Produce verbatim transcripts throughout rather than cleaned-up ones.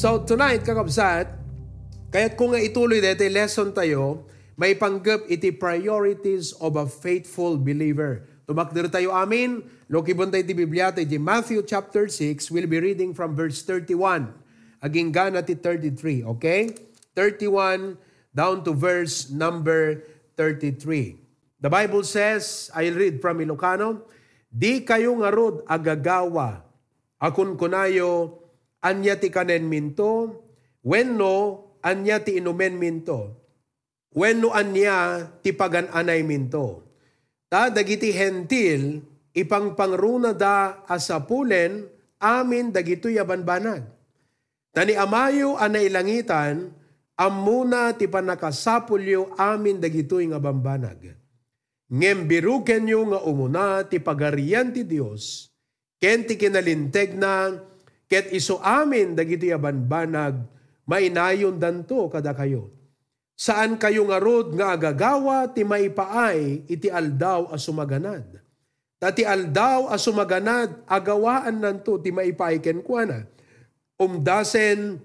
So tonight, kakabsat, kaya't kung nga ituloy dito yung lesson tayo, may panggap iti priorities of a faithful believer. Tumakder tayo amin, lokibon tayo iti Biblia, iti Matthew chapter six, we'll be reading from verse thirty-one. Aging gana ti thirty-three, okay? thirty-one down to verse number thirty-three. The Bible says, I'll read from Ilokano, di kayo ngarod agagawa, akun kunayo, anya ti kanen minto, wenno, anya ti inumen minto. Wenno anya ti pagananay minto. Ta dagiti hentil ipangpangruna da asapulen amin dagitoy abanbanag. Tani amayo anay langitan ammuna ti panakasapulyo amin dagitoy nga abanbanag. Ngem birukenyo nga umuna ti pagarian ti Dios ken ti kinalintegna ket isu amin dagitoy abanbanag mainayon danto kada kayo. Saan kayo ngarod nga agagawa ti maipaay iti aldaw a sumaganad. Tati aldaw a sumaganad agawaan nanto ti maipaay kenkwana. Umdasen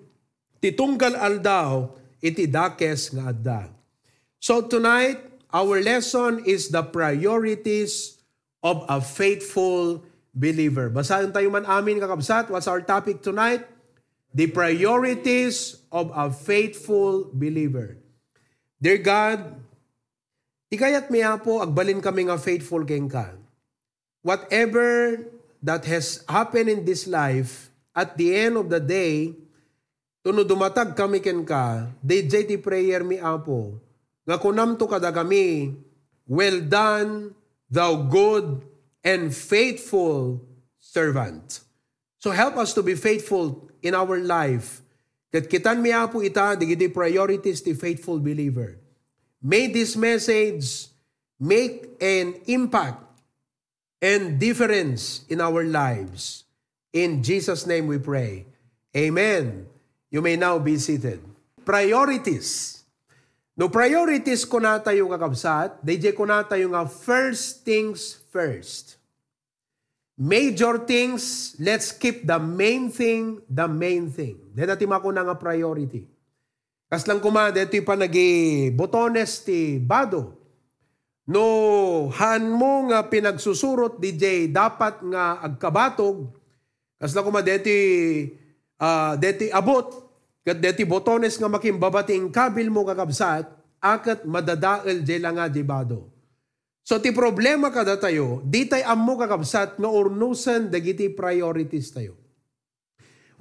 titunggal aldaw iti dakes nga adda. So tonight, our lesson is the priorities of a faithful believer. Basahin tayo man amin kakabsat. What's our topic tonight? The priorities of a faithful believer. Dear God, ikayat miyapo agbalin kami nga faithful keng ka. Whatever that has happened in this life, at the end of the day, tuno dumatag kami ken ka, D J ti prayer miyapo, nga kunam to kada kami, well done, thou good and faithful servant. So help us to be faithful in our life. Ket kitan miapo ita digiti priorities ti faithful believer. May this message make an impact and difference in our lives. In Jesus' name we pray. Amen. You may now be seated. Priorities. No priorities ko na tayo kakabsat, D J ko na tayo nga first things first. Major things, let's keep the main thing, the main thing. Dahil natin makuna nga priority. Kas lang kuma, dahil ito'y panag-botones ti Bado. No, han mo nga pinagsusurot, D J, dapat nga agkabatog. Kas lang kuma, dahil ito'y uh, abot. Kat dahil ito'y botones nga makimbabating kabil mo kakabsat, akat madadael di lang nga di Bado. So, ti problema kada tayo, di tayo ammo kakabsat nga ornusan dagiti priorities tayo.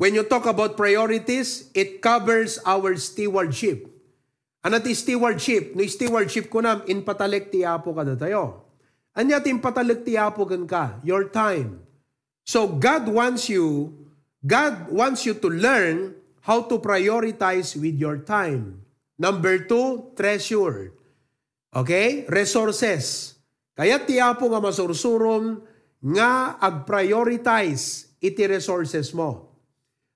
When you talk about priorities, it covers our stewardship. Ano ti stewardship? No stewardship ko nam, inpatalek ti apo kada tayo. Anya ti inpatalek ti apo gan ka, your time. So, God wants you, God wants you to learn how to prioritize with your time. Number two, treasure. Okay? Resources. Kaya tiyapo nga masursurum nga ag-prioritize iti resources mo.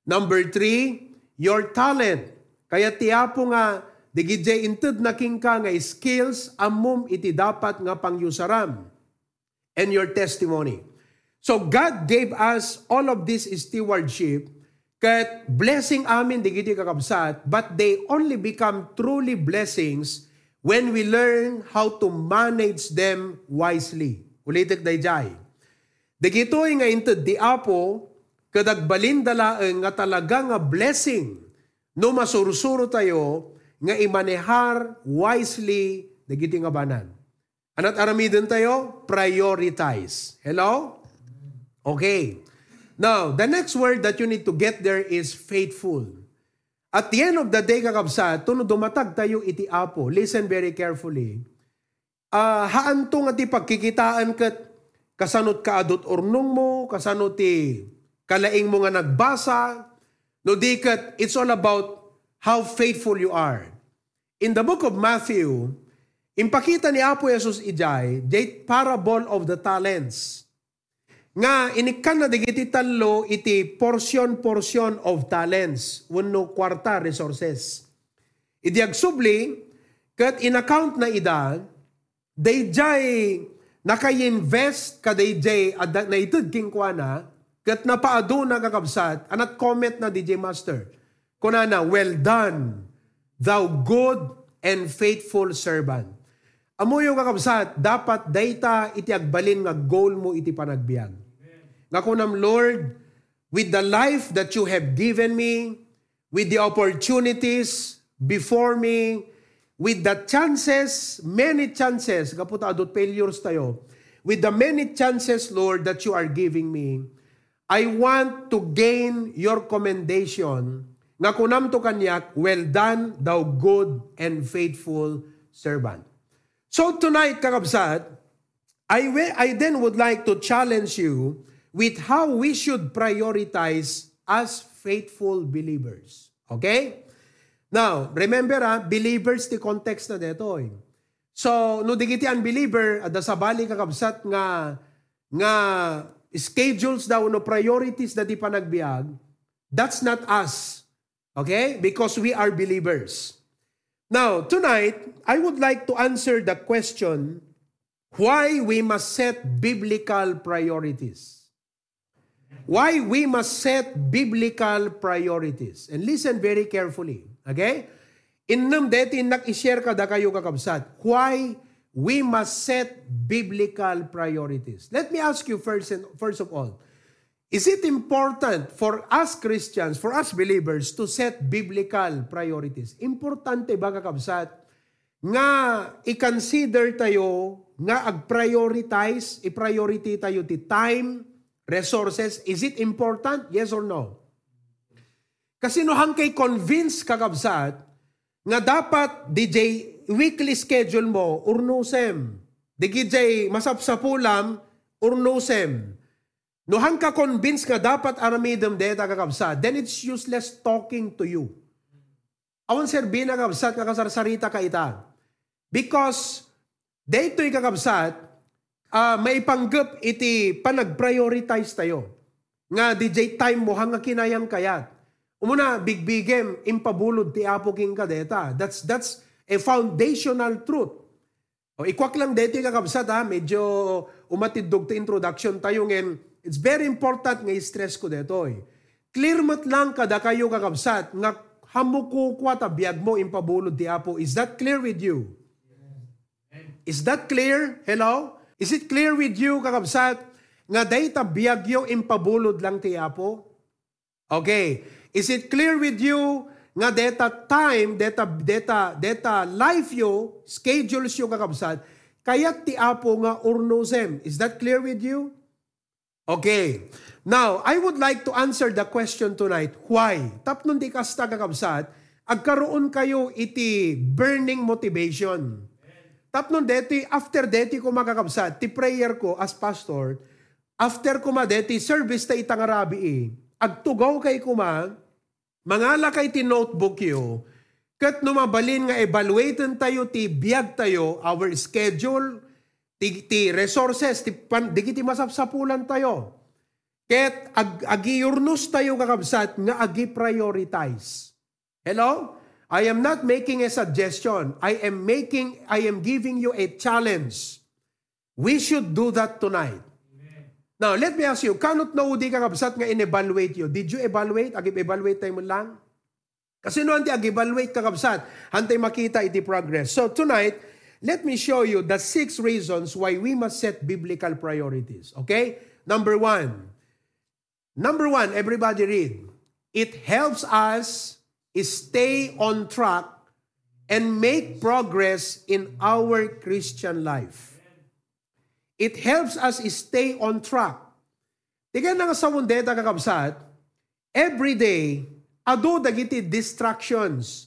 Number three, your talent. Kaya tiyapo nga digidje inted na king ka nga skills amum iti dapat nga pangyusaram. And your testimony. So God gave us all of this stewardship ket blessing amin digiti kakabsat but they only become truly blessings when we learn how to manage them wisely. Ulitek dayjay. Dagitoy nga inted di apo kadagbalindalaeng nga talaga nga blessing no masursuro tayo nga imanehar wisely dagiti nga banan. Anat aramiden tayo prioritize. Hello? Okay. Now, the next word that you need to get there is faithful. At the end of the day, kakabsat, tuno dumatag tayo iti apo. Listen very carefully. Uh, haanto nga ti pagkikitaan kat kasanot ka adot ornong mo, kasanot ti kalaing mo nga nagbasa. No di kat, it's all about how faithful you are. In the book of Matthew, impakita ni Apo Jesus ijay, the parable of the talents. Nga, inikan na digiti talo iti portion-portion of talents, wano kwarta resources. Iti agsubli, kat in-account na ida, dayjay nakainvest ka dayjay at naitid kingkwana, kat napaado na kakabsat, anat comment na D J Master. Konana, well done, thou good and faithful servant. Amo yung kakabsat, dapat data iti agbalin nga goal mo iti panagbiag. Nga kunam, Lord, with the life that you have given me, with the opportunities before me, with the chances, many chances, kaputa adot failures tayo, with the many chances, Lord, that you are giving me, I want to gain your commendation. Nga kunam to kanyak, well done, thou good and faithful servant. So tonight, kakabsat, I, I then would like to challenge you with how we should prioritize as faithful believers. Okay? Now, remember, ah, believers, the context na dito. Eh. So, no digiti unbeliever, ada sabali kakabsat nga, nga schedules daw, no priorities na di pa nagbiag, that's not us. Okay? Because we are believers. Now, tonight, I would like to answer the question why we must set biblical priorities. Why we must set biblical priorities. And listen very carefully. Okay? Innam deti nak-ishare ka da kayo kakabsat. Why we must set biblical priorities. Let me ask you first, and first of all, is it important for us Christians, for us believers, to set biblical priorities? Importante ba kakabsat nga i-consider tayo, nga ag-prioritize, i-priority tayo ti time, resources? Is it important? Yes or no? Kasi no hangkay convince kakabsat nga dapat D J weekly schedule mo urnusem. D J masapsapulam urnusem. No hangka convince ka dapat aramidem deta kakabsat, then it's useless talking to you. Awan sir bina kakabsat kakasarsarita ka ita. Because daytoy kakabsat, uh, may panggap iti panag-prioritize tayo. Nga D J time mo hangga kinayang kayat. Umuna bigbigem impabulod ti apo king ka deta. That's that's a foundational truth. O ikwak lang daytoy kakabsat ha, medyo umatidog ti introduction tayo ngayon. It's very important nga i-stress ko dito. Eh. Clear mat lang kada kayo kakabsat nga hamukukwa ta biag mo impabulod ti apo. Is that clear with you? Is that clear? Hello? Is it clear with you kakabsat nga dayta biag yo impabulod lang ti apo? Okay. Is it clear with you nga dayta time, dayta dayta dayta life yo, schedules yo kakabsat kayat ti apo nga urnusem? Is that clear with you? Okay. Now, I would like to answer the question tonight. Why? Tapnon di kasta kakabsat, agkaroon kayo iti burning motivation. Tapnon deti, after deti ko makakabsat, ti prayer ko as pastor, after kuma deti, service ta itangarabi eh. Agtugaw kay kuma, mangala kay ti notebook yo, kat numabalin nga evaluaten tayo, ti biag tayo, our schedule, Ti, ti resources, ti pan, di kiti masapsapulan tayo. Ket ag, agiurnus tayo kakabsat nga agi-prioritize. Hello? I am not making a suggestion. I am making, I am giving you a challenge. We should do that tonight. Amen. Now, let me ask you, kanot na udi kakabsat nga in-evaluate you? Did you evaluate? Ag-evaluate tayo mo lang? Kasi no, hanti ag-evaluate kakabsat, hanti makita iti progress. So, tonight, let me show you the six reasons why we must set biblical priorities. Okay? Number one. Number one, everybody read. It helps us stay on track and make progress in our Christian life. It helps us stay on track. Tignan nga sa mundeta kakabsat, every day, adu dagiti distractions.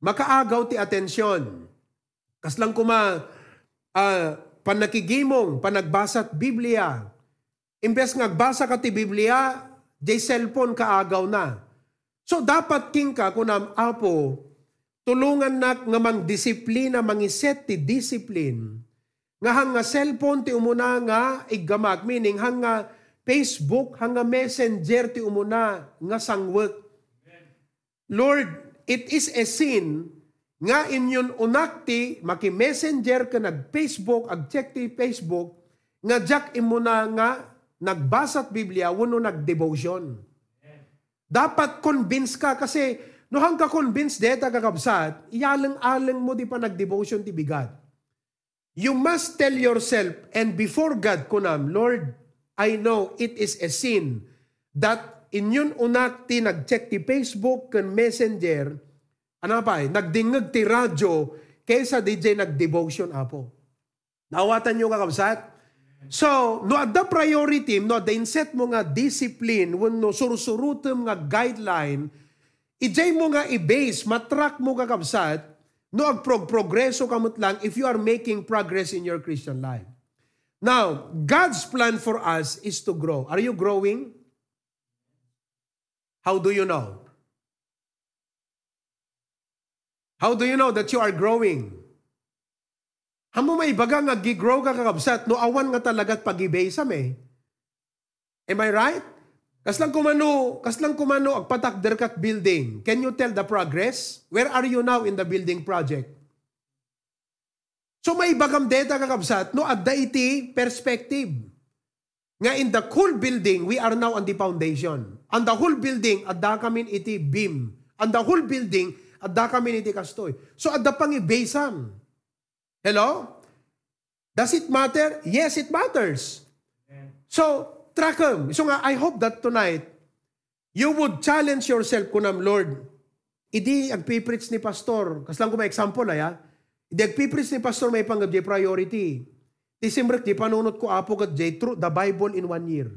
Makaagaw ti atensyon. Kaslang kuma, uh, panakigimong, panagbasat Biblia. Imbes nagbasa ka ti Biblia, jay cellphone ka agaw na. So dapat king ka, kunam apo, tulungan nak nga mang disiplina, mangiset ti disiplin. Nga hanga cellphone ti umuna nga igamag. Meaning hanga Facebook, hanga Messenger ti umuna nga sangwek. Lord, it is a sin nga inyon unakti, maki-messenger ka nag-Facebook, ag-check ti Facebook, nga jack imuna nga nagbasat Biblia, wano nag-devotion. Dapat convince ka kasi Nohang ka-convince de tagakabsat, iyalang-alang mo di pa nag-devotion ti bigat. You must tell yourself and before God kunam, Lord, I know it is a sin that inyun unak ti nag-check ti Facebook kan Messenger, anapay, nagdingag ti radyo kaysa D J nag-devotion apo. Nawatan nyo kakabsat? So, no ada priority, no ada inset mo nga discipline, when no surusurutem nga guideline, ijay mo nga i-base, matrack mo kakabsat, no agprog-progreso kamot lang if you are making progress in your Christian life. Now, God's plan for us is to grow. Are you growing? How do you know? How do you know that you are growing? Hamo may baga nga gigrow ka kakabsat, no awan nga talaga't pag-ibasam eh. Am I right? Kaslang kumano, kaslang kumano, agpatakder kat building. Can you tell the progress? Where are you now in the building project? So may bagam data kakabsat, no adda iti perspective. Nga in the whole building, we are now on the foundation. On the whole building, adda kamin iti beam. On the whole building, adda kamin iti kastoy. So adda pang ibasam. Hello? Does it matter? Yes, it matters. Amen. So, track them. So nga, I hope that tonight, you would challenge yourself, kunam, Lord, idi agpipreach ni pastor, kasi lang ko may example, ay, ha? Idi agpipreach ni pastor, may panggap di priority. Tisimrek, di panunod ko apo kat jay, through the Bible in one year.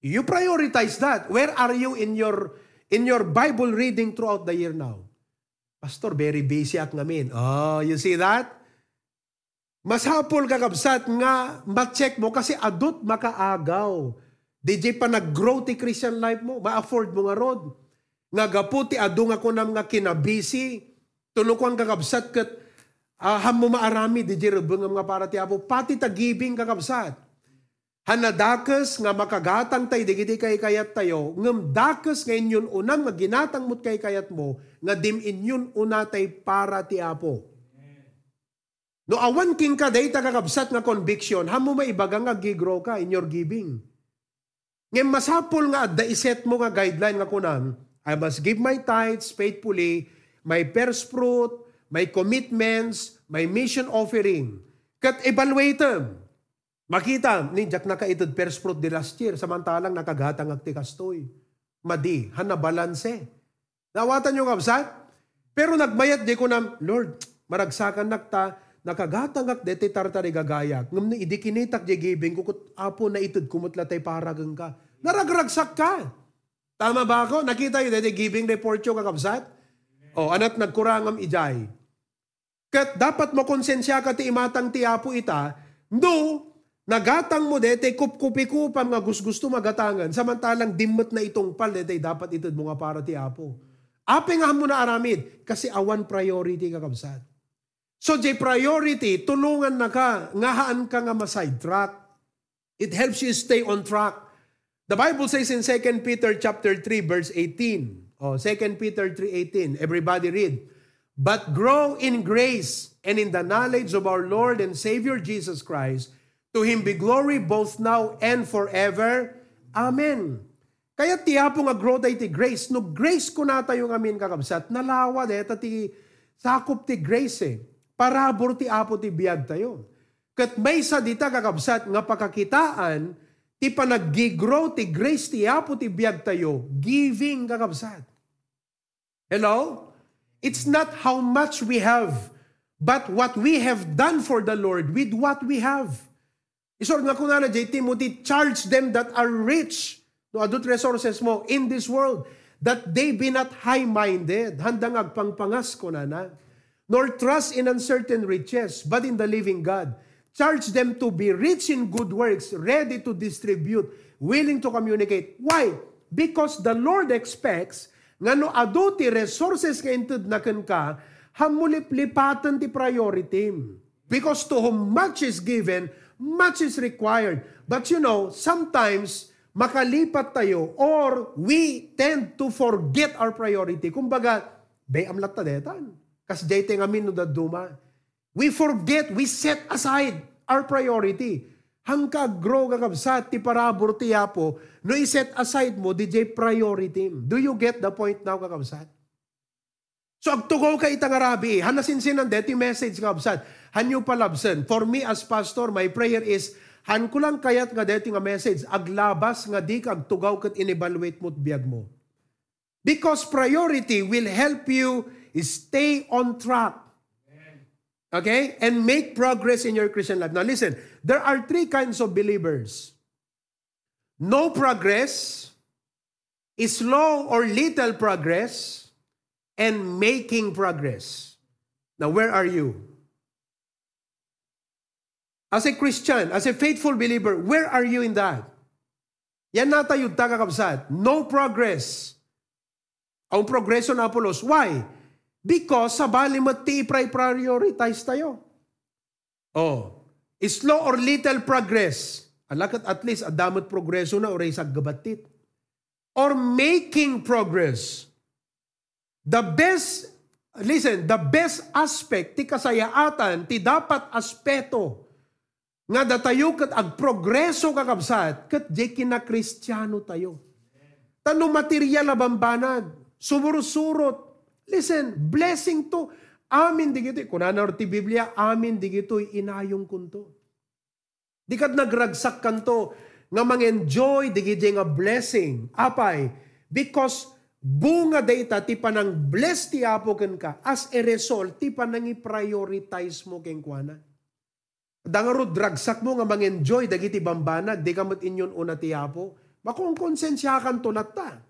You prioritize that. Where are you in your, in your Bible reading throughout the year now? Pastor, very busy at ngamin. Oh, you see that? Mas hapol kakabsat nga ma-check mo kasi adult makaagaw. D J pa nag-grow ti Christian life mo. Ma-afford mo nga rod. Nga gapu ti adu nga kunam nga kinabisi. Tulukon kakabsat kat uh, ham mo maarami. D J rubeng nga para ti apo. Pati tagibing kakabsat. Hanadakas nga makagatang tayo. Digiti kay kayat tayo. Ngamdakas ngayon yun unang nga ginatang mo't kay kayat mo. Nga dim inyun unatay para ti apo. No awan king ka day tagakabsat nga conviction, hamo maibaga nga gigrow ka in your giving. Ngayon masapol nga adda iset mo nga guideline nga kunam, I must give my tithes faithfully, my first fruit, my commitments, my mission offering. Kat evaluate them. Makita, ninjak nakaitod first fruit di last year, samantalang nakagatang agtikastoy. Madi, hanabalanse. Nawatan yung kabsat, pero nagmayat di ko na, Lord, maragsakan nakta, nakagatangak deti tartari gagayak, ngam na idikinitak di gibing, kukut apo na itod kumutlatay paragang ka. Naragragsak ka. Tama ba ako? Nakita yun, deti giving report yung kakabsat? O, anat nagkurangam ijay. Kat dapat makonsensya ka ti imatang ti apo ita, no, nagatang mo deti kupkupi-kupam nga gusto magatangan, samantalang dimot na itong pal, deti dapat itod mo nga para ti apo. Ape nga mo na aramid, kasi awan priority kakabsat. So, jay priority, tulungan na ka, ngahaan ka nga maside track. It helps you stay on track. The Bible says in Second Peter chapter three, verse eighteen. Oh, Second Peter three, eighteen. Everybody read. But grow in grace and in the knowledge of our Lord and Savior Jesus Christ. To Him be glory both now and forever. Amen. Kaya tiyapo nga grow tayo ti grace. No grace ko na tayo ngamin kakabsat. Nalawa deta ti sakop ti grace eh. Parabor ti apo ti biyag tayo. Kat may sadita kakabsat nga pakakitaan ti panag-grow ti grace ti apo ti biyag tayo. Giving kakabsat. Hello? It's not how much we have, but what we have done for the Lord with what we have. Isor nga kunana J. Timothy, charge them that are rich. No adult resources mo in this world that they be not high-minded, handang agpangpangas ko na na, nor trust in uncertain riches, but in the living God. Charge them to be rich in good works, ready to distribute, willing to communicate. Why? Because the Lord expects nga no adult resources ka intud na ka, hamulip-lipatan ti priority. Because to whom much is given, much is required. But you know, sometimes makalipat tayo or we tend to forget our priority. Kumbaga, bay amlat ta detan. Kas jay tengamin no daduma. We forget, we set aside our priority. hangka grow kakabsat ti parabor ti Apo, no i-set aside mo, D J priority. Do you get the point now kakabsat? So agtugaw ka itangarabi, hanasinsin ang deti message kakabsat, hanyo palabsen. For me as pastor, my prayer is, han ko lang kayat nga deti nga message, aglabas nga di kagtugaw kat in-evaluate mo't biyag mo. Because priority will help you stay on track. Okay? And make progress in your Christian life. Now listen, there are three kinds of believers. No progress, slow or little progress, and making progress. Now where are you? As a Christian, as a faithful believer, where are you in that? Yan nata yung tagakabsat. No progress. Ang progreso na Apolos. Why? Because sa balimat ti prioritize tayo. Oh, slow or little progress. Alakat at least adamot progreso na oray sa gabatit. Or making progress. The best, listen, the best aspect ti kasayaatan ti dapat aspeto nga datayo ket agprogreso kakabsat ket di kinakristiyano tayo. Tano material na bambanag, sumurusurot. Listen, blessing to. Amin di gito'y. Kunanar ti Biblia, amin di gito'y inayong kunto. Di kat nagragsak kanto, nga mang-enjoy di gito'y nga blessing. Apay, because bunga data ti panang bless ti Apo ken ka. As a result, ti panang i-prioritize mo ken kuana. Dangaro dragsak mo nga mang-enjoy di gito'y bambanag, di kamot inyon una ti Apo. Makong konsensya kanto natta.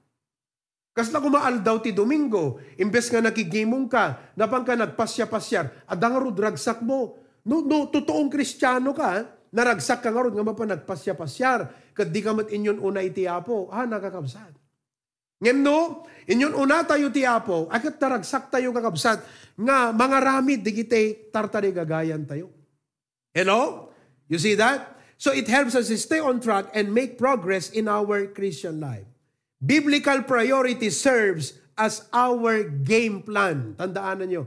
Kas na kumaal daw ti Domingo, imbes nga nakigimong ka, napang ka nagpasya-pasyar, adang rod ragsak mo. No, no, totoong kristyano ka, naragsak ka nga rod, nga mapa nagpasya-pasyar, kat di kamat inyon una iti Apo. Ah, nakakabsat. Ngayon no, inyon una tayo ti Apo, akat naragsak tayo kakabsat, nga mga ramid, di kita'y tartarigagayan tayo. Hello? You see that? So it helps us stay on track and make progress in our Christian life. Biblical priority serves as our game plan. Tandaan nyo.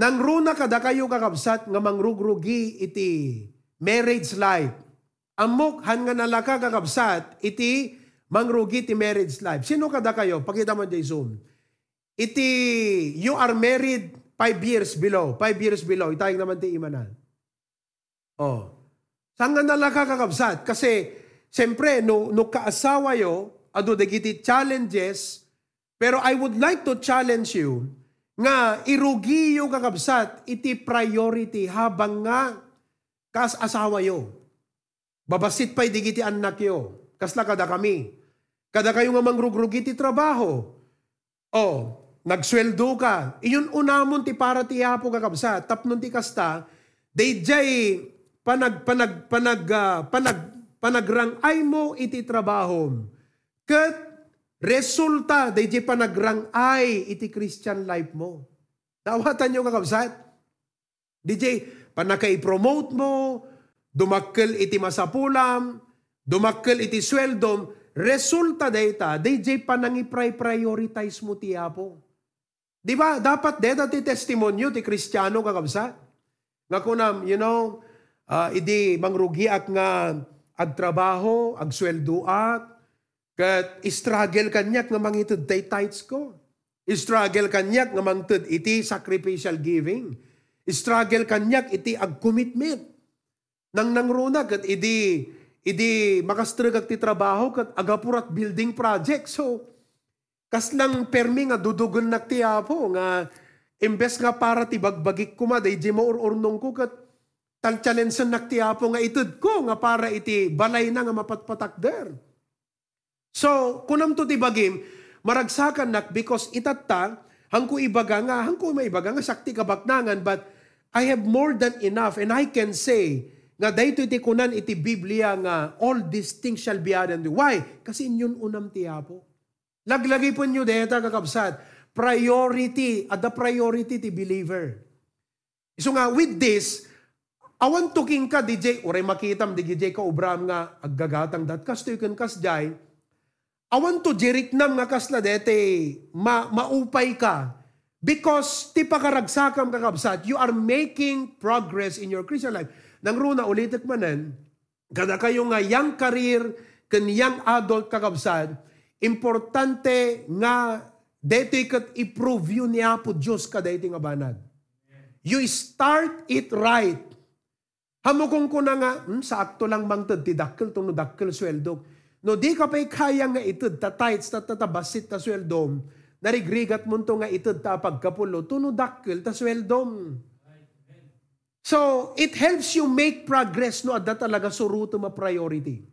Nang runa kada kayo kakabsat nga mangrugrugi iti marriage life. Amok han nga nalaka kakabsat iti mangrugi iti marriage life. Sino kada kayo? Pakita mo dyan Zoom. Iti you are married five years below. Five years below. Itayang naman ti imanan. Oh. Saan nga nalaka kakabsat? Kasi, siyempre, no, no kaasawa yo, ado dagiti challenges, pero I would like to challenge you nga irugi yo kakabsat iti priority habang nga kas asawa yo. Babasit pa'y digiti anak yo. Kasla kada kami. Kada kayo nga mangrugrugit iti trabaho. O, oh, nagsweldo ka. Iyon unamon ti para ti Apo kakabsat. Tapnon ti kasta, dayjay panag, panag, panag, uh, panag, panagrangay mo iti trabahom. Kat resulta, dayjay panagrangay iti Christian life mo. Nawatan nyo kakabsat? D J, panaka-i-promote mo, dumakkel iti masapulam, dumakkel iti sweldom, resulta data, dayjay panangi-prioritize mo ti Apo. Diba? Dapat data ti testimonyo ti Kristiyano kakabsat. Nakunam, you know, uh, idi mangrugiak nga agtrabaho, agsweldoak, kat struggle kanyak nga mangitud day tithes ko. Struggle kanyak nga mangitud iti sacrificial giving. Struggle kanyak iti ag-commitment. Nang nangruna kat idi, idi makastrugag ti trabaho kat agapurat building project. So, kaslang permi nga dudugon nak ti Apo nga imbes nga para ti bagbagik ko ma, day di maur-urnong ko kat tal-chalensan nak ti Apo nga itud ko nga para iti balay na nga mapatpatakder. So, kunam to tibagim, maragsakan nak because itatta, hangko ibaga nga, hangko maibaga nga, sakti kabaknangan, but I have more than enough and I can say, nga dahito iti kunan iti Biblia nga, all these things shall be added. Why? Kasi inyong unam ti Apo. Laglagi po nyo deta kakabsat, priority, at the priority ti believer. So nga, with this, awan tuking ka, D J, oray makitam, D J ka, ubram nga, aggagatang dat, kastoy kan kasjay, awan to jiriknam nga kasla dete, ma maupay ka. Because ti pakaragsakam kakabsat, you are making progress in your Christian life. Nang runa, ulitik manan, Kada kayo nga young career, kan young adult kakabsad, importante nga deti kat i-prove yun niya po Diyos kada iti nga banad. You start it right. Hamukong ko na nga, hmm, sa akto lang bang tad, tidakil tong nudakil sweldog. No, di ka pa'y kaya nga itad, tatights, tatatabasit ta sweldom, narigrigat mo to nga itad ta pagkapulo, tunudakil ta sweldom. So, it helps you make progress no adda talaga suruto ma priority.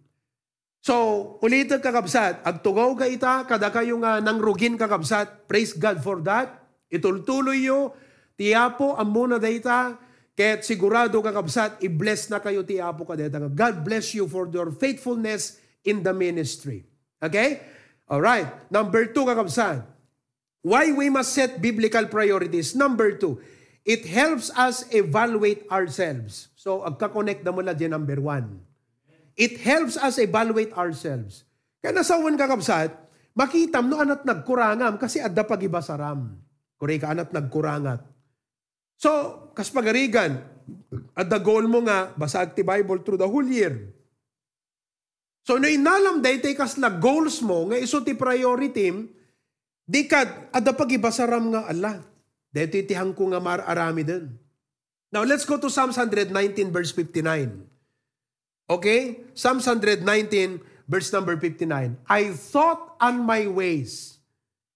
So, ulitin kakabsat, agtugaw ka ita, kada kayo nga nangrugin kakabsat, praise God for that. Itultuloy yo, tiyapo, amuna da ita, kaya't sigurado kakabsat, i-bless na kayo tiyapo kada ita. God bless you for your faithfulness in the ministry. Okay? Alright. Number two kakabsat, why we must set biblical priorities. Number two, it helps us evaluate ourselves. So, agka-connect na mula dyan, number one. It helps us evaluate ourselves. Kaya nasawan kakabsat, makitam no anat nagkurangam kasi adda pagibasaram. Kuri ka anat nagkurangat. So, kaspagarigan, adda goal mo nga, basag ti Bible through the whole year. So, no inalam day, take us na goals mo, nga iso ti priority, di ka adda pagibasaram nga Allah. Dito itihang ko nga mararami din. Now, let's go to Psalms one nineteen verse fifty-nine. Okay? Psalms one nineteen verse number fifty-nine. I thought on my ways.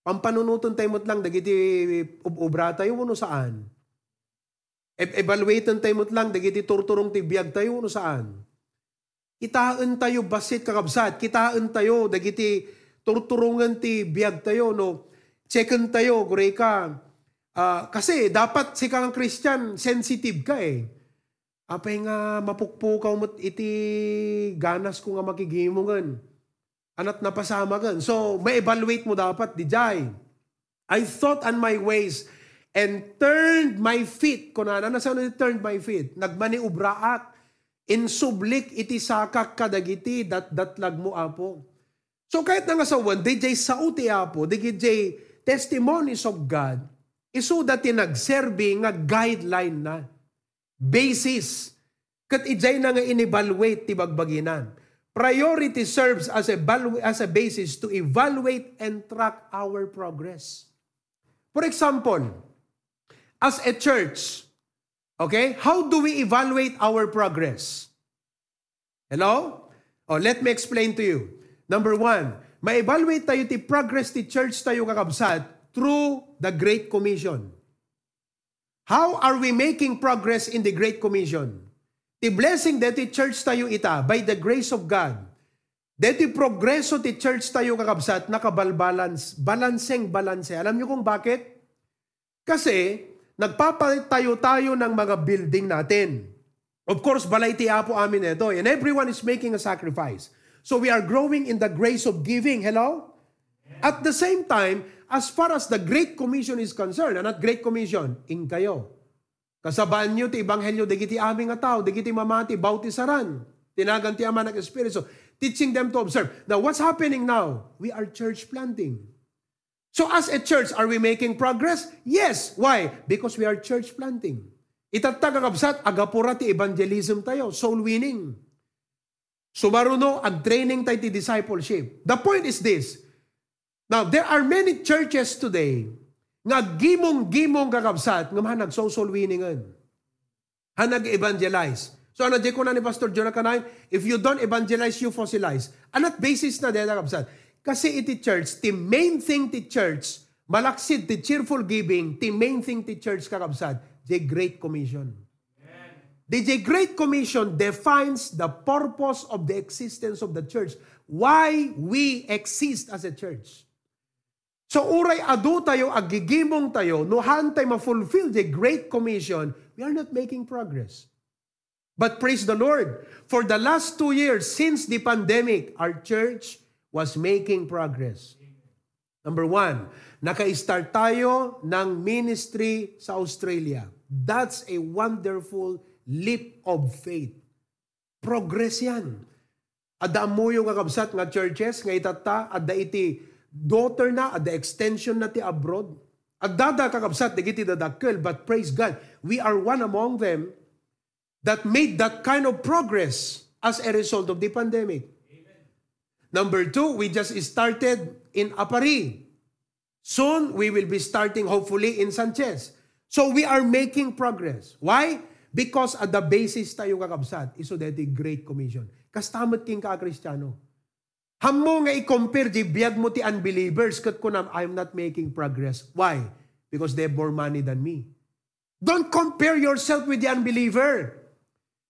Pampanunuton tayo mo't lang, dagiti ubra tayo, ano saan? E evaluatean tayo mo't lang, dagiti turturong tibiyag tayo, ano saan? Kitaan tayo, basit kakabsat. Kitaan tayo, dagiti turturungan tibiyag tayo, no? Checkan tayo, gure ka. Uh, kasi dapat si kang Christian, sensitive ka eh. Apay nga mapukpukaw mo't iti ganas ko nga makigimungan. Anat napasama gan. So, ma-evaluate mo dapat, dijay. I thought on my ways and turned my feet. Kunana, nasaan na turned my feet? Nagmaniubraak. Insublik iti sakak kadagiti dat-datlag mo, apo. So, kahit nga sawan, dijay sauti, apo. Dijay testimonies of God. Iso dati nagserbi nga guideline na. Basis. Kat ijay na nga in-evaluate ti bagbaginan. Priority serves as a, as a basis to evaluate and track our progress. For example, as a church, okay, how do we evaluate our progress? Hello? Oh, let me explain to you. Number one, ma-evaluate tayo ti progress ti church tayo kakabsat through the Great Commission. How are we making progress in the Great Commission? The blessing that the church tayo ita, by the grace of God, that the progreso the church tayo kakabsat, nakabalbalance, balanceng balance. Alam niyo kung bakit? Kasi, nagpapalit tayo tayo ng mga building natin. Of course, balay tiapo amin ito. And everyone is making a sacrifice. So we are growing in the grace of giving. Hello? At the same time, as far as the Great Commission is concerned, and at Great Commission, in kayo. Kasabaan nyo ti Ebanghelyo, digiti aming nga tao, digiti mamati, bautisaran, tinagan ti Ama ng Espiritu, teaching them to observe. Now, what's happening now? We are church planting. So as a church, are we making progress? Yes. Why? Because we are church planting. Itatagakabsat, agapura ti evangelism tayo, soul winning. Sumaruno, ag-training tayo ti discipleship. The point is this. Now, there are many churches today nga gimong-gimong kakabsat nga mahan nag-social winningan. Ha nag-evangelize. So, ano di ko na ni Pastor Jonathan, if you don't evangelize, you fossilize. Anat basis na din kakabsat. Kasi iti church, the main thing ti church, malaksid ti cheerful giving, the main thing ti church kakabsat, the Great Commission. The, the Great Commission defines the purpose of the existence of the church. Why we exist as a church. So, uray adu tayo, agigimong tayo, nuhan tayo ma-fulfill the Great Commission, we are not making progress. But praise the Lord, for the last two years since the pandemic, our church was making progress. Number one, naka-start tayo ng ministry sa Australia. That's a wonderful leap of faith. Progress yan. Adda mo yung kakabsat nga churches, nga itata, adda iti daughter na, at the extension na ti abroad. At dada kakabsat, digiti dadakkel, but praise God, we are one among them that made that kind of progress. as a result of the pandemic. Amen. Number two, we just started in Apari. Soon, we will be starting hopefully in Sanchez. So we are making progress. Why? Because at the basis tayo kakabsat, iso deti Great Commission. Kastamat king ka Kristiyano. Hammo nga i-compare di biyag mo ti unbelievers kat kunam, I'm not making progress. Why? Because they have more money than me. Don't compare yourself with the unbeliever.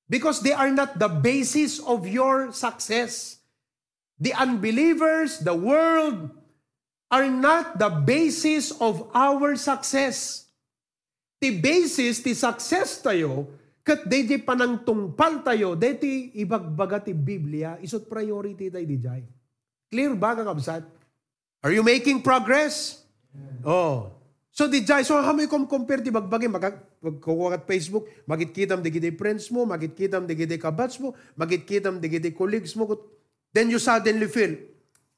Because they are not the basis of your success. The unbelievers, the world, are not the basis of our success. Ti basis, ti success tayo, kat day di panangtungpal tayo, day ti ibagbaga ti Biblia, isot priority tayo di jay. Clear ba kakabsat? Are you making progress? Yeah. Oh. So di jay, so hamoy compare ti bagbagay, magkukuha kat Facebook, magitkitam di gidi friends mo, magitkitam di gidi kabats mo, magitkitam di gidi colleagues mo. Then you suddenly feel,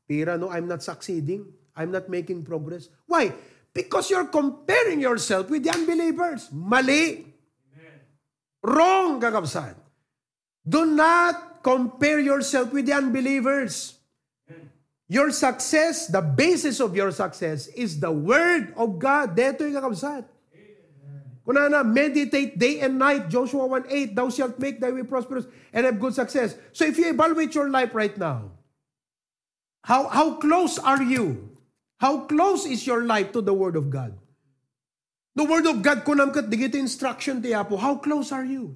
Pira, no, I'm not succeeding. I'm not making progress. Why? Because you're comparing yourself with the unbelievers. Mali. Wrong, kakabsat. Do not compare yourself with the unbelievers. Your success, the basis of your success, is the Word of God. Deto yung kakabsat. Kunana, meditate day and night. Joshua one eight, thou shalt make thy way prosperous and have good success. So if you evaluate your life right now, how, how close are you? How close is your life to the Word of God? The Word of God, kunam kat digito instruction ti Apo, how close are you?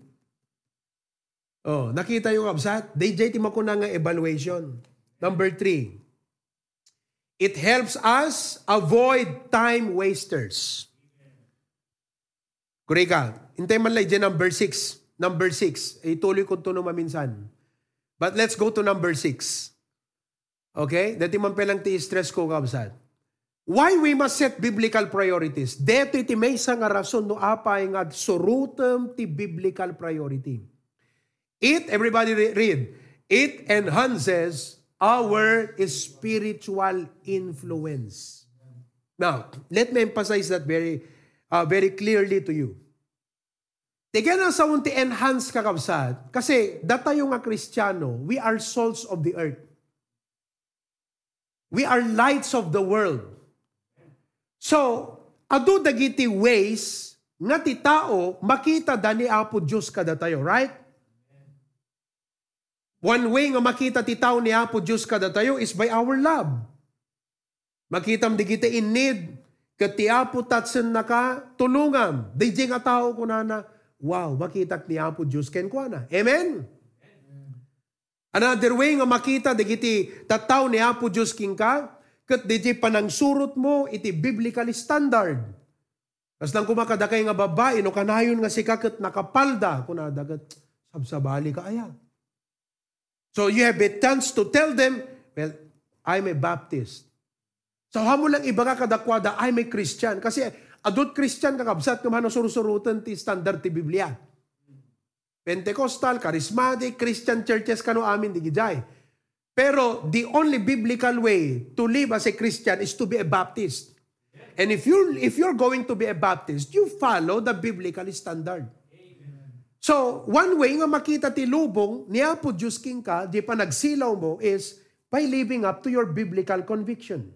Oh, nakita yung absat? D J, tima ko na nga evaluation. Number three, it helps us avoid time wasters. Kureka, hintay man lang, number six. Number six. Ituloy ko ito naman minsan. But let's go to number six. Okay? Dati man pelang ti-stress ko kabsat. Why we must set biblical priorities? Dito iti may isang rason no apay nga surutem ti biblical priority. It, everybody read, it enhances our spiritual influence. Now, let me emphasize that very uh, very clearly to you. Tignan sa unti enhance kakabsat, kasi datayo nga Kristiyano, we are salts of the earth. We are lights of the world. So, adu dagiti ways nga ti tao makita dani Apo Dios kada tayo, right? One way nga makita ti tao ni Apo Dios kada tayo is by our love. Makitam digiti in need ket ti Apo tatsen naka tulungan. Dayjay nga tao kunana, wow, makita ni Apo Dios ken kuana. Amen. Another way nga makita digiti tattao ni Apo Dios kinka, kat di panangsurot mo, iti biblical standard. As lang kumakadakay nga babae, no kanayon nga si kakat nakapalda, kunadagat, sabsabali ka, ayan. So you have a chance to tell them, well, I'm a Baptist. So hamo lang iba ka kadakwada, I'm a Christian. Kasi adult Christian kakabsat, naman surusurutan ti standard ti Biblia. Pentecostal, charismatic, Christian churches kano amin, digijay. Pero the only biblical way to live as a Christian is to be a Baptist. And if you're, if you're going to be a Baptist, you follow the biblical standard. Amen. So, one way nga makita ti lubong ni Apo Dios king ka, di pa nagsilaw mo, is by living up to your biblical conviction.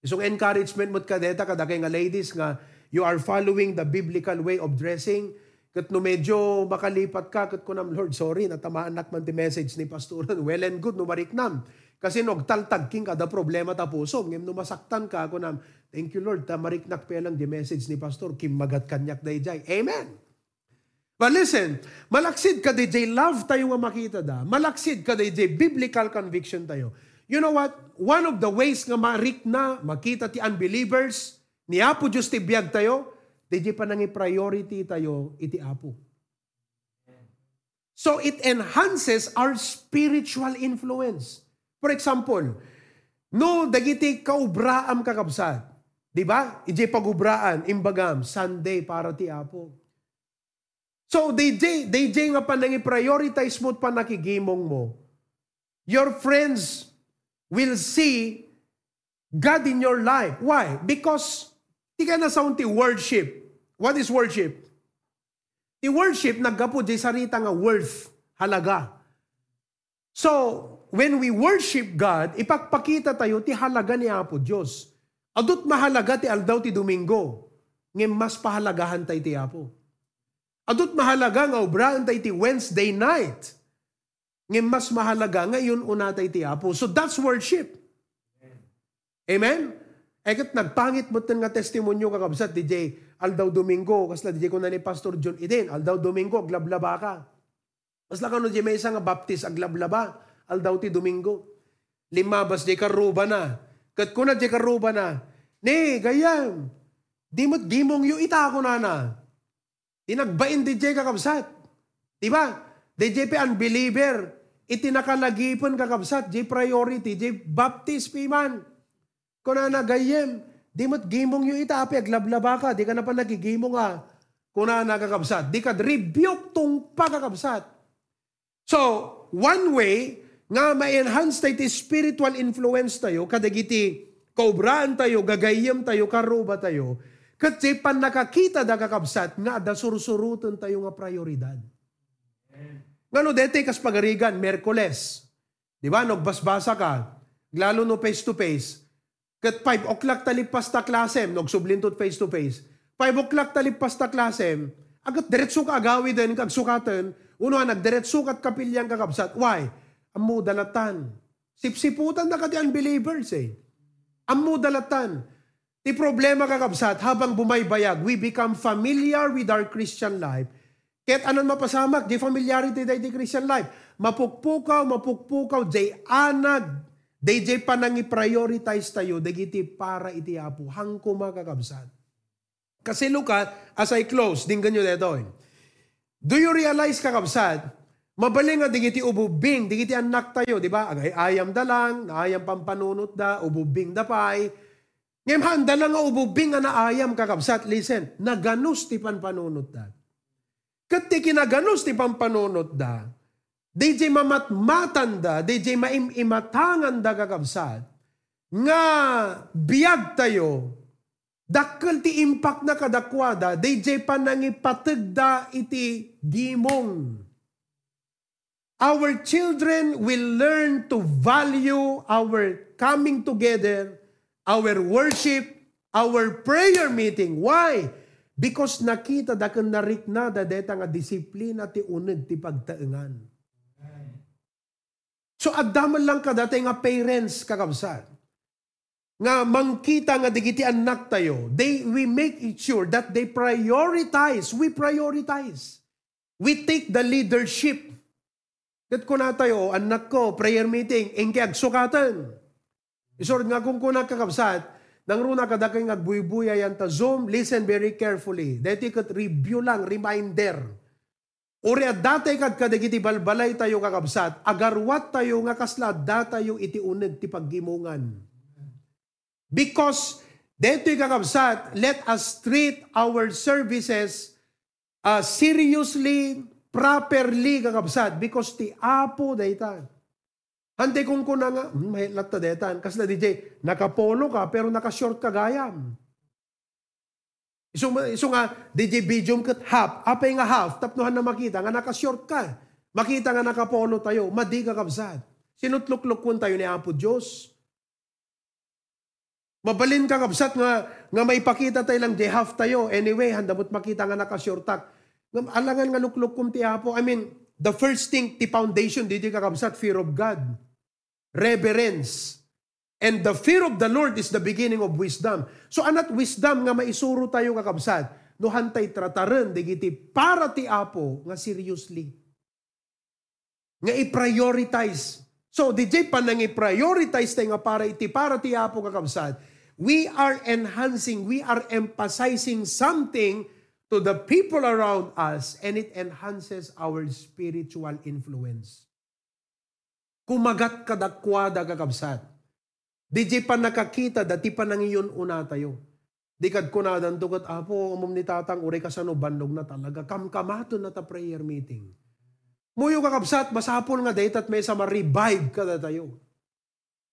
Isong encouragement mo't kadeta, kadagay nga ladies nga, you are following the biblical way of dressing. Kat no medyo makalipat ka, kat kunam, Lord, sorry, natamaan nakman ti message ni Pastoran. Well and good, no mariknam. Kasi nagtaltag king kada problema tapusom. Ngayon no masaktan ka, kunam, thank you, Lord, tamariknak pa lang di message ni Pastor. Kimagat kanyak dayjay. Amen. But listen, malaksid ka dayjay love tayo nga makita da. Malaksid ka dayjay biblical conviction tayo. You know what? One of the ways nga marikna, makita ti unbelievers, ni Apo Dios ti biyag tayo, di pa nang i-priority tayo iti Apo. So it enhances our spiritual influence. For example, no dagiti kaubraam kakabsat. Di ba? Ije pagubraan, imbagam, Sunday para ti Apo. So D J, D J nga pa nang i-prioritize mo't pa nakigimong mo. Your friends will see God in your life. Why? Because di ka na sa unti worship. What is worship? Ti worship, naggapo di sarita nga worth, halaga. So, when we worship God, ipakpakita tayo ti halaga ni Apo Diyos. Adot mahalaga ti aldaw ti Domingo, ngem mas pahalagahan tayo ti Apo. Adot mahalaga nga obraan tayo ti Wednesday night, ngem mas mahalaga ngayon una tayo ti Apo. So that's worship. Amen? Ekat nagpangit mo nga testimonyo kakabsat, D J, aldaw Domingo, kasla D J ko na ni Pastor John Eden, aldaw Domingo, aglablaba ka. Kasla ka no, D J, may isang nga Baptist, aglablaba. Aldaw ti Domingo. Limabas di karuba na. Katkuna di karuba na. Ne, gayam. Dimot gimong yu ita ako na na. Tinagbain di jay kakabsat. Diba? Di jay pe unbeliever. Itinakalagipan kakabsat. Jay priority. Jay baptist piman. Kuna na gayam. Dimot gimong yu ita api. Aglablaba ka. Di ka na pa nagigimong ha. Kuna na kakabsat. Di ka rebuke tong pakakabsat. So, one way nga ma-enhance tayo ti spiritual influence tayo, kadagiti kaubraan tayo, gagayam tayo, karuba tayo, kasi pan nakakita da kakabsat, nga da surusurutan tayo nga prioridad. Nga no, dete kas pagarigan, Merkules, di ba, nagbasbasa ka, lalo no face to face, kat five o'clock talipas ta klasem, nagsublintot face to face, five o'clock talipas ta klasem, agat diretso ka agawi din, kagsukatan, uno ang nagdiretso kat kapilyang kakabsat. Why? Amu dalatan. Sipsiputan na kati unbelievers eh. Amu dalatan. Ti problema kakabsat, habang bumaybayag, we become familiar with our Christian life. Ket anon mapasamak, di familiarity day di Christian life. Mapukpukaw, mapukpukaw, di anag, di di panangiprioritize tayo, di giti para itiapu. Hangkuma kakabsat. Kasi look at, as I close, dinggan nyo dito eh. Do you realize, kakabsat, mabaling nga digiti ububing, digiti anak tayo, di ba? Agay ayam dalang, naayam pampanunot da, ububing da pay. Ngayon handa lang nga ububing nga naayam, kakabsat. Listen, naganus ti pampanunot da. Kati kinaganus ti pampanunot da, D J mamatmatan da, D J maimimatangan da, kakabsat, nga biyag tayo, dakkel ti impact na kadakwada, D J pa nangipategda iti gimong. Our children will learn to value our coming together, our worship, our prayer meeting. Why? Because nakita dakkel narikna da deta nga disiplina ti uneg ti pagtaengan. So addaman lang kadate nga parents kakabsat, nga mangkita nga digiti anak tayo, they, we make it sure that they prioritize, we prioritize. We take the leadership. Kat ko na tayo, anak ko, prayer meeting, engke agsukatan. Isord nga kung kuna kakabsat, nang runa kadakay nga buibuya yan ta Zoom, listen very carefully. Dati kat review lang, reminder. Uri at dati kat kadigiti balbalay tayo kakabsat, agarwat tayo nga kasla data yung itiuneg ti paggimungan. Because, dito yung kakabsat, let us treat our services uh, seriously, properly, kakabsat. Because ti apo daytan. Hante kung kuna nga, hmm, mahilat na daytan. Kasi na D J, nakapolo ka, pero nakashort ka gayam. Iso, iso nga, D J, bidyong kat half, apay nga half, tapnuhan na makita, nga nakashort ka. Makita nga nakapolo tayo, madi kakabsat. Sinutluklukun tayo ni Apo Diyos. Mabalin kakabsat nga, nga may pakita tayo lang, di half tayo. Anyway, handamot makita nga nakasyurtak. Alangan nga luklukum ti Apo. I mean, the first thing, ti foundation, di di kakabsat, fear of God. Reverence. And the fear of the Lord is the beginning of wisdom. So, anat wisdom nga maisuro tayo kakabsat, no hantay trataran, di giti, para ti Apo, nga seriously. Nga i-prioritize. So, di di pa nang i-prioritize tayo nga para iti, para ti Apo kakabsat. We are enhancing, we are emphasizing something to the people around us, and it enhances our spiritual influence. Kumagat kadakwada kakabsat. Di di pa nakakita, dati pa nang iyon una tayo. Di kad kunadan tugot, Apo, umum ni tatang, uri ka sa no, bandog na talaga, kamkamato na ta prayer meeting. Muyo kakabsat, masapol nga dayta at may sama revive kada tayo.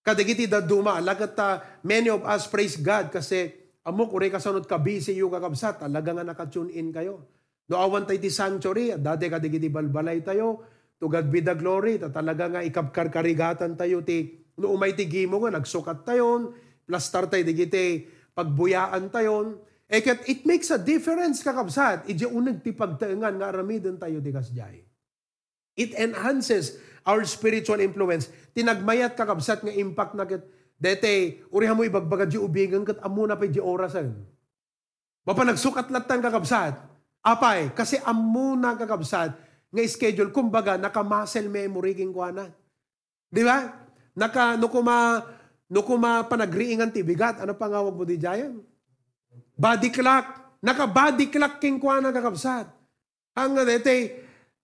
Kadagiti da duma, lagat ta, many of us praise God kasi amok uri kasanod ka busy yung kakabsat, talaga nga nakatune in kayo. Doawan tayo ti sanctuary, dati kadigiti balbalay tayo, To God be the glory. Ta talaga nga ikapkarkarigatan tayo ti. No umay tigi mo nga nagsukat tayon, plastar tayo digiti, pagbuyaan tayon. Eket it makes a difference kakabsat. Ije uneg ti pagtaengan nga aramiden tayo di kasjay. It enhances our spiritual influence. Tinagmayat kakabsat nga impact na ket. Dete, urihan mo ibagbaga di ubigan ket amuna pa di orasan. Bapa nagsukat latan kakabsat. Apay, kasi amuna kakabsat. Nga schedule, kumbaga, naka-muscle memory king kuana. Di ba? Naka, nukuma, nukuma panagriingan tibigat. Ano pa nga wag mo di jayan? Body clock. Naka-body clock king kuana kakabsat. Ang nga dete,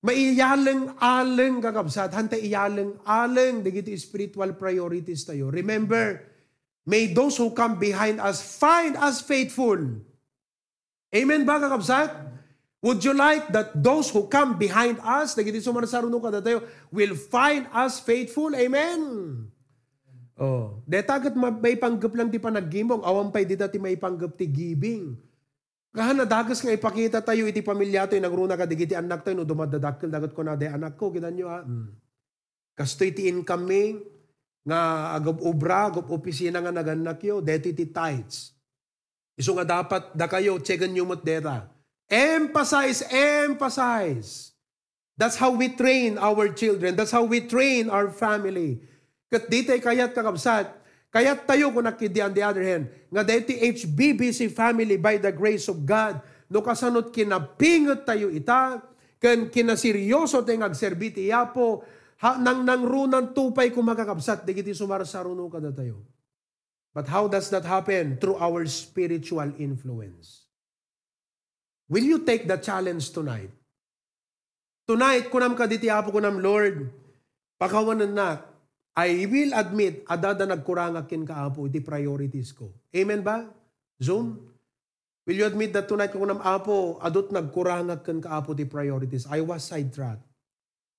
maiyalang-alang kakabsat. Hanta iyalang-alang. Digiti spiritual priorities tayo. Remember, may those who come behind us find us faithful. Amen ba kakabsat? Would you like that those who come behind us, nagiti sumarasarunong kada tayo, will find us faithful? Amen? Oh. Detagat may panggap lang di pa naggimong, awampay di dati may panggap ti giving. Kahan nadagas nga ipakita tayo, iti pamilya tayo, nagruna ka, digiti anak tayo, no dumadadakil, dagat ko na, de anak ko, ginan nyo ha. Mm. Kasto iti income me, nga agab obra, agab opisina nga naganak yo, deti ti tithes. Iso nga dapat, da kayo, chegan nyo mo't deta. Emphasize, emphasize. That's how we train our children. That's how we train our family. Kat dito ay kayat kakabsat. Kayat tayo kung nakidi on the other hand. Nga dito H B B C family by the grace of God. No kasanot kinapingot tayo ita. Kan kinaseryoso tayo ngagserbiti yapo. Nang nangrunan tupay kumakakabsat. Digiti sumarasaruno ka na tayo. But how does that happen? Through our spiritual influence. Will you take the challenge tonight? Tonight, kunam kaditi apo kunam, Lord, pakawanan na, I will admit, adada nagkurangakin ka apo, iti priorities ko. Amen ba? Zoom? Will you admit that tonight, kunam apo, adot nagkurangakin ka apo, iti priorities? I was sidetracked.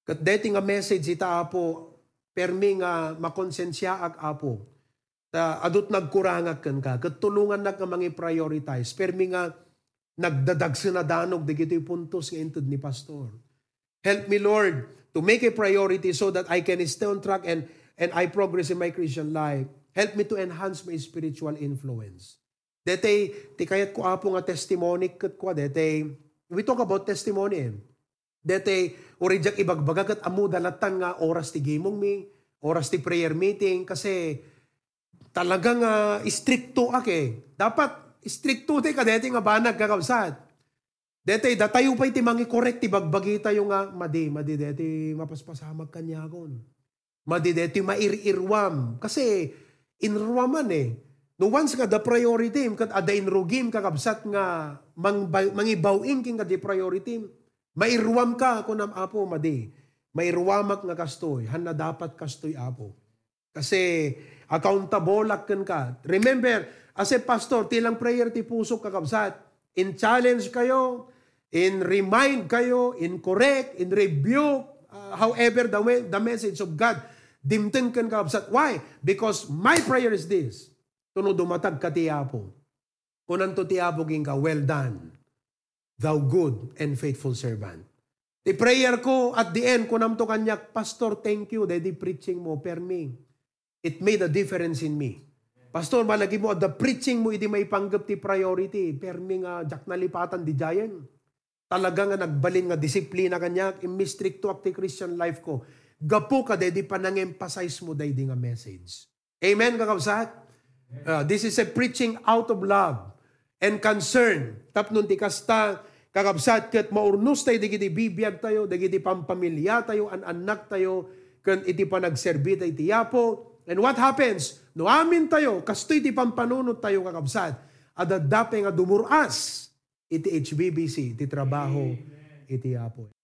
Kat dating a message ita apo, permi nga makonsensya ak apo, adot nagkurangakin ka, kat tulungan na ka mangi prioritize, permi nga, nagdadagsinadanong, di gito'y puntos nga intod ni Pastor. Help me, Lord, to make a priority so that I can stay on track and, and I progress in my Christian life. Help me to enhance my spiritual influence. Dete, di kayat ko apo nga testimony kat ko. Dete, we talk about testimony eh. Dete, uridyak ibagbaga kat amu dalatan nga oras ti gimong mi, oras ti prayer meeting, kasi talagang uh, stricto ake. Dapat, stricto tayo ka dete nga ba nagkakabsat. Dete, datayo pa'y timangi correct, tibagbagi tayo nga, madi, madi dete, mapaspasamag kanya kon. Madi dete, mairirwam. Kasi, inruaman eh. No once nga, the priority, kat ada inrugim, kakabsat nga, mangibawing king ka di priority, mairwam ka, kunam apo, madi. Mairwamak nga kastoy, hana dapat kastoy apo. Kasi, accountable akin ka. Remember, as a pastor, tilang prayer ti puso kakabsat. In challenge kayo, in remind kayo, in correct, in rebuke, uh, however the way, the message of God, dimten ken kakabsat. Why? Because my prayer is this. Tuno dumatag ka ti Apo. Kunan to ti Apo king ka, well done, thou good and faithful servant. Ti prayer ko at the end, kunam to kanyak, Pastor, thank you, daddy preaching mo, permi. It made a difference in me. Pastor, malagi mo, the preaching mo, hindi may panggap ti priority. Permi nga, jak nalipatan di jayan. Talaga nga nagbalin nga disiplina kanya. Imistrict to akti Christian life ko. Gapo ka, di panang-emphasize mo, di nga message. Amen, kakabsat? Uh, this is a preaching out of love and concern. Tapnon ti kasta, kakabsat, kat maurnus tayo, digiti bibiyag tayo, digiti pampamilya tayo, an anak tayo, kan iti panagserbi tayo ti Apo. And what happens? No amin tayo, kastoy ti pampanunod tayo kakabsat, adadapay nga dumuras, iti H B B C, iti trabaho, iti Apo.